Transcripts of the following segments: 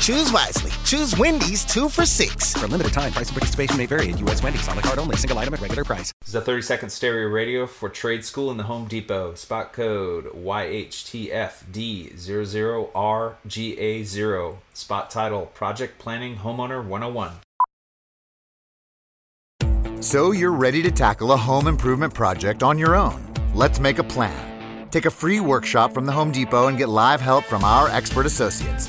Choose wisely. Choose Wendy's 2 for $6. For a limited time, price and participation may vary at U.S. Wendy's. On the card only. Single item at regular price. This is a 30-second stereo radio for Trade School in the Home Depot. Spot code YHTFD00RGA0. Spot title Project Planning Homeowner 101. So you're ready to tackle a home improvement project on your own. Let's make a plan. Take a free workshop from the Home Depot and get live help from our expert associates.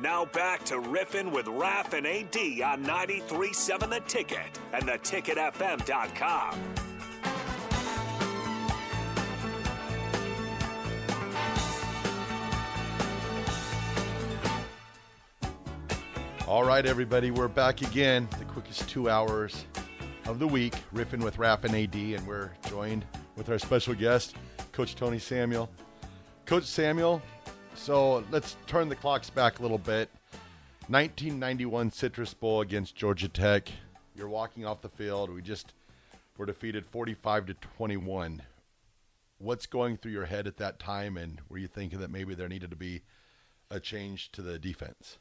Now back to Riffin' with Raph and AD on 93.7 The Ticket and theticketfm.com. All right, everybody, we're back again. The quickest 2 hours of the week, Riffin' with Raph and AD, and we're joined with our special guest, Coach Tony Samuel. Coach Samuel, so let's turn the clocks back a little bit. 1991 Citrus Bowl against Georgia Tech. You're walking off the field. We just were defeated 45-21. What's going through your head at that time, and were you thinking that maybe there needed to be a change to the defense?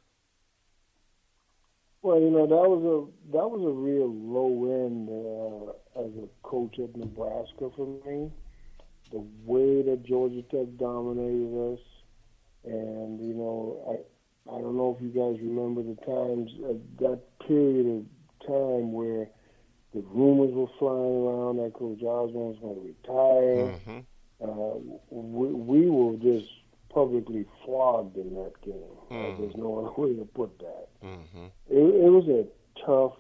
Well, you know, that was a real low end as a coach at Nebraska for me. The way that Georgia Tech dominated us. And, you know, I don't know if you guys remember the times, that period of time where the rumors were flying around that Coach Osborne was going to retire. Mm-hmm. We were just publicly flogged in that game. Mm-hmm. There's no other way to put that. Mm-hmm. It was a tough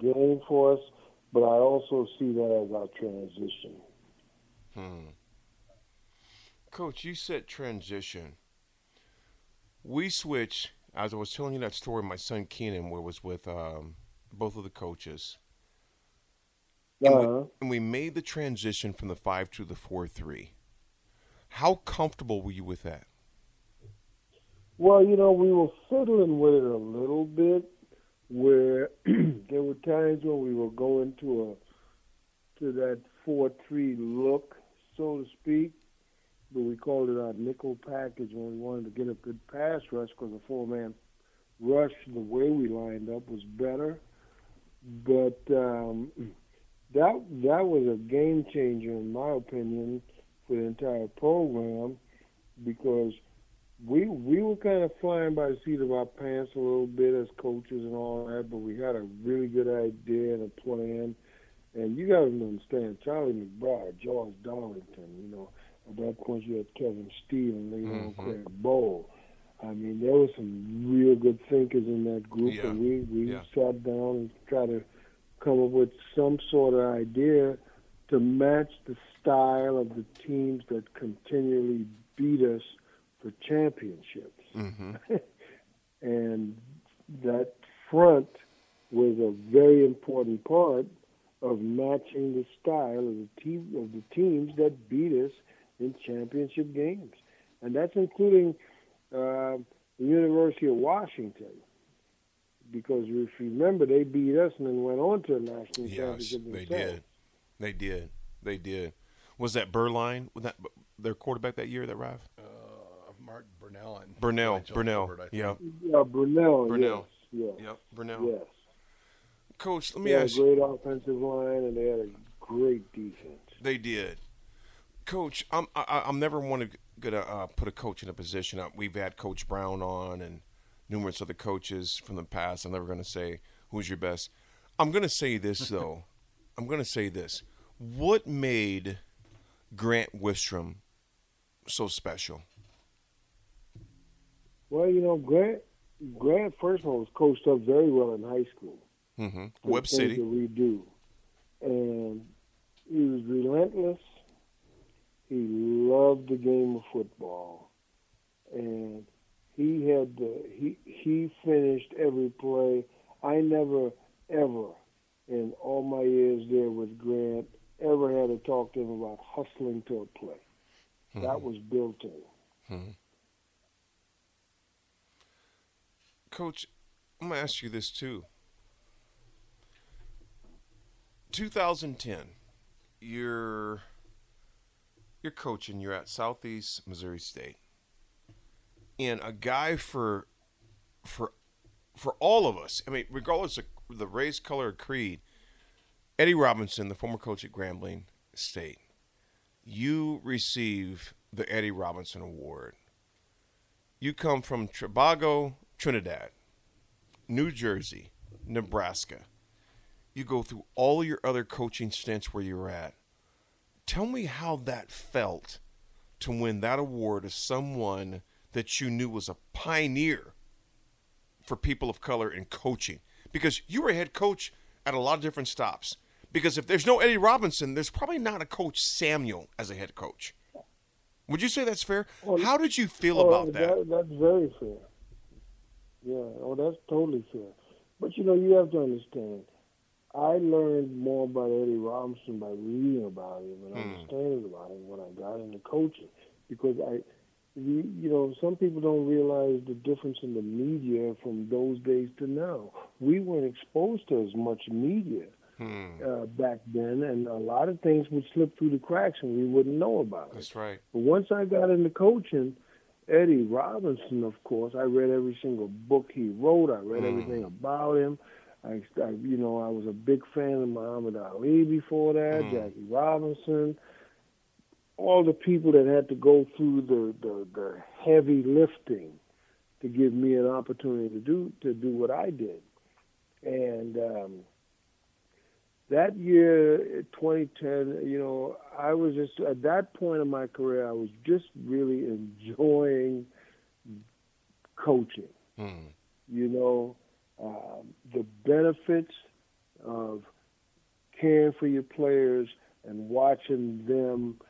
game for us, but I also see that as our transition. Hmm. Coach, you said transition. We switched, as I was telling you that story, my son Keenan was with both of the coaches. Uh-huh. And we made the transition from the 5 to the 4-3. How comfortable were you with that? Well, you know, we were fiddling with it a little bit, where there were times when we were going to that 4-3 look, so to speak. But we called it our nickel package when we wanted to get a good pass rush, because the four-man rush, the way we lined up, was better. But that was a game changer, in my opinion, for the entire program, because we were kind of flying by the seat of our pants a little bit as coaches and all that, but we had a really good idea and a plan. And you guys understand, Charlie McBride, George Darlington, you know, at that point, you had Kevin Steele and later on Craig Bowles. I mean, there were some real good thinkers in that group, and we sat down and tried to come up with some sort of idea to match the style of the teams that continually beat us for championships. Mm-hmm. And that front was a very important part of matching the style of the teams that beat us in championship games. And that's including the University of Washington, because if you remember, they beat us and then went on to a national championship themselves. They did. Was that Berline? Was that their quarterback that year, that Rav? Mark Brunell. Brunell. Yeah. Brunell. Yes. Yep. Brunell. Yes. Coach, let me ask you. They had a great offensive line, and they had a great defense. They did. Coach, I'm never gonna put a coach in a position. We've had Coach Brown on and numerous other coaches from the past. I'm never gonna say who's your best. I'm gonna say this though. What made Grant Wistrom so special? Well, you know, Grant first of all was coached up very well in high school. Mm-hmm. Web City. That we do. And he was relentless. He loved the game of football. And he had he finished every play. I never, ever, in all my years there with Grant, ever had to talk to him about hustling to a play. Mm-hmm. That was built in. Mm-hmm. Coach, I'm going to ask you this too. 2010, you're coaching, you're at Southeast Missouri State. And a guy for all of us, I mean, regardless of the race, color, or creed, Eddie Robinson, the former coach at Grambling State, you receive the Eddie Robinson Award. You come from Tobago, Trinidad, New Jersey, Nebraska. You go through all your other coaching stints where you're at. Tell me how that felt to win that award as someone that you knew was a pioneer for people of color in coaching. Because you were a head coach at a lot of different stops. Because if there's no Eddie Robinson, there's probably not a Coach Samuel as a head coach. Would you say that's fair? Well, how did you feel about that? That's very fair. Yeah, that's totally fair. But, you know, you have to understand, I learned more about Eddie Robinson by reading about him and understanding about him when I got into coaching. Because, you know, some people don't realize the difference in the media from those days to now. We weren't exposed to as much media back then, and a lot of things would slip through the cracks and we wouldn't know about it. That's right. But once I got into coaching, Eddie Robinson, of course, I read every single book he wrote. I read everything about him. I you know, I was a big fan of Muhammad Ali before that, Jackie Robinson, all the people that had to go through the heavy lifting to give me an opportunity to do what I did. And that year, 2010, you know, I was just, at that point in my career, I was just really enjoying coaching. You know, the benefits of caring for your players and watching them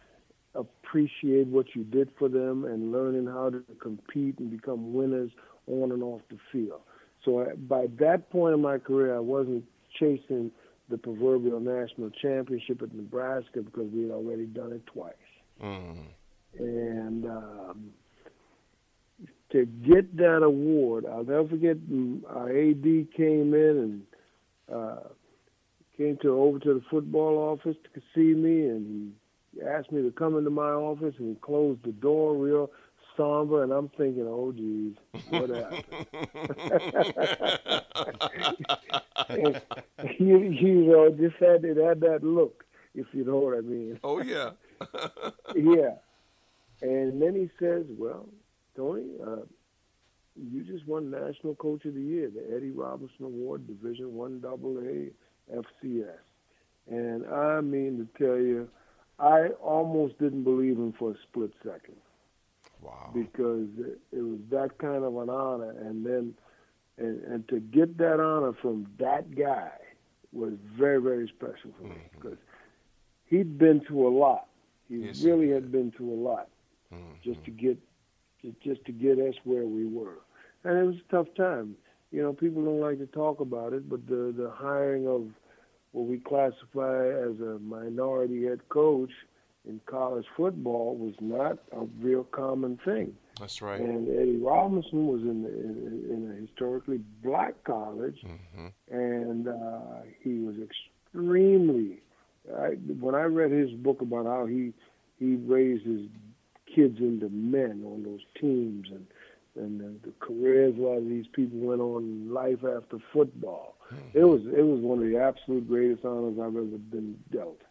appreciate what you did for them and learning how to compete and become winners on and off the field. So by that point in my career, I wasn't chasing the proverbial national championship at Nebraska because we had already done it twice. And to get that award, I'll never forget, our AD came in and came over to the football office to see me, and he asked me to come into my office, and he closed the door real somber, and I'm thinking, oh, geez, what happened? you know, just had it had that look, if you know what I mean. Oh, yeah. Yeah. And then he says, well, Tony, you just won National Coach of the Year, the Eddie Robinson Award, Division I AA FCS. And I mean to tell you, I almost didn't believe him for a split second. Wow. Because it was that kind of an honor, and then and to get that honor from that guy was very, very special for me because he'd been through a lot. He really had been through a lot just to get us where we were, and it was a tough time. You know, people don't like to talk about it, but the hiring of what we classify as a minority head coach in college football was not a real common thing. That's right. And Eddie Robinson was in a historically black college, and he was extremely. When I read his book about how he raised his kids into men on those teams, and the careers a lot of these people went on in life after football, it was one of the absolute greatest honors I've ever been dealt.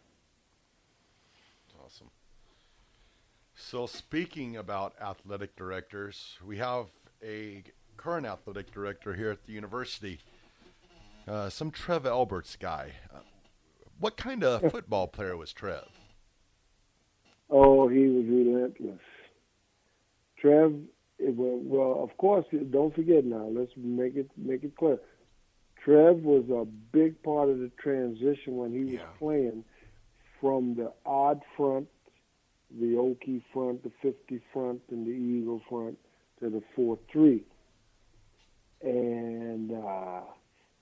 So speaking about athletic directors, we have a current athletic director here at the university, some Trev Alberts guy. What kind of football player was Trev? Oh, he was relentless. Trev, well, of course, don't forget now. Let's make it clear. Trev was a big part of the transition when he was playing from the odd front, the Okie front, the 50 front, and the Eagle front to the 4-3. And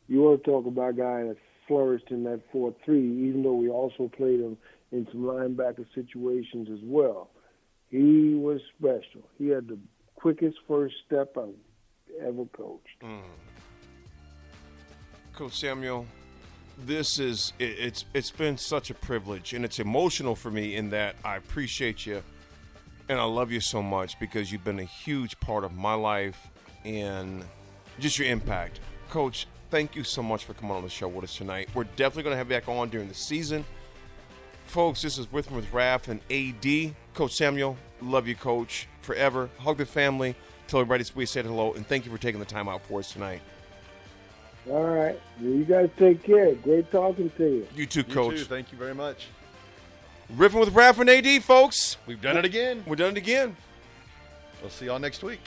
you want to talk about a guy that flourished in that 4-3, even though we also played him in some linebacker situations as well. He was special. He had the quickest first step I've ever coached. Mm. Coach Samuel, this is it's been such a privilege, and it's emotional for me in that I appreciate you and I love you so much because you've been a huge part of my life and just your impact. Coach, thank you so much for coming on the show with us tonight. We're definitely going to have you back on during the season. Folks, this is Witham with Raph and AD. Coach Samuel, love you, Coach, forever. Hug the family. Tell everybody we said hello, and thank you for taking the time out for us tonight. All right. You guys take care. Great talking to you. You too, Coach. You too. Thank you very much. Riffing with Raph and AD, folks. We've done it again. We've done it again. We'll see y'all next week.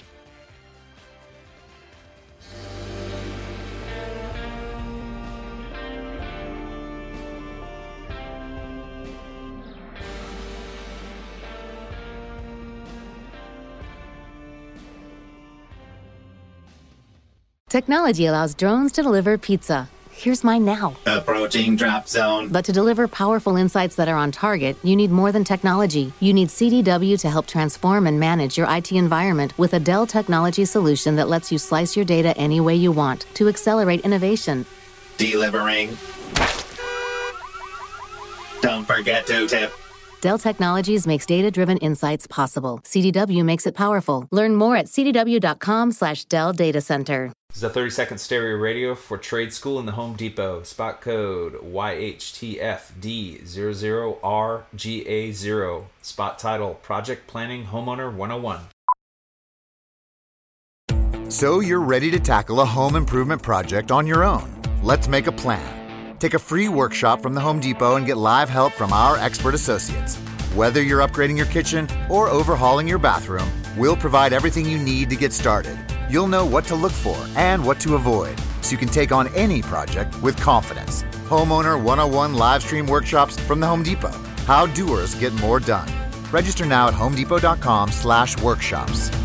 Technology allows drones to deliver pizza. Here's mine now. Approaching drop zone. But to deliver powerful insights that are on target, you need more than technology. You need CDW to help transform and manage your IT environment with a Dell Technologies solution that lets you slice your data any way you want to accelerate innovation. Delivering. Don't forget to tip. Dell Technologies makes data-driven insights possible. CDW makes it powerful. Learn more at cdw.com/Dell Data Center. This is a 30-second stereo radio for Trade School in the Home Depot. Spot code YHTFD00RGA0. Spot title, Project Planning Homeowner 101. So you're ready to tackle a home improvement project on your own. Let's make a plan. Take a free workshop from the Home Depot and get live help from our expert associates. Whether you're upgrading your kitchen or overhauling your bathroom, we'll provide everything you need to get started. You'll know what to look for and what to avoid, so you can take on any project with confidence. Homeowner 101 live stream workshops from the Home Depot. How doers get more done. Register now at homedepot.com/workshops.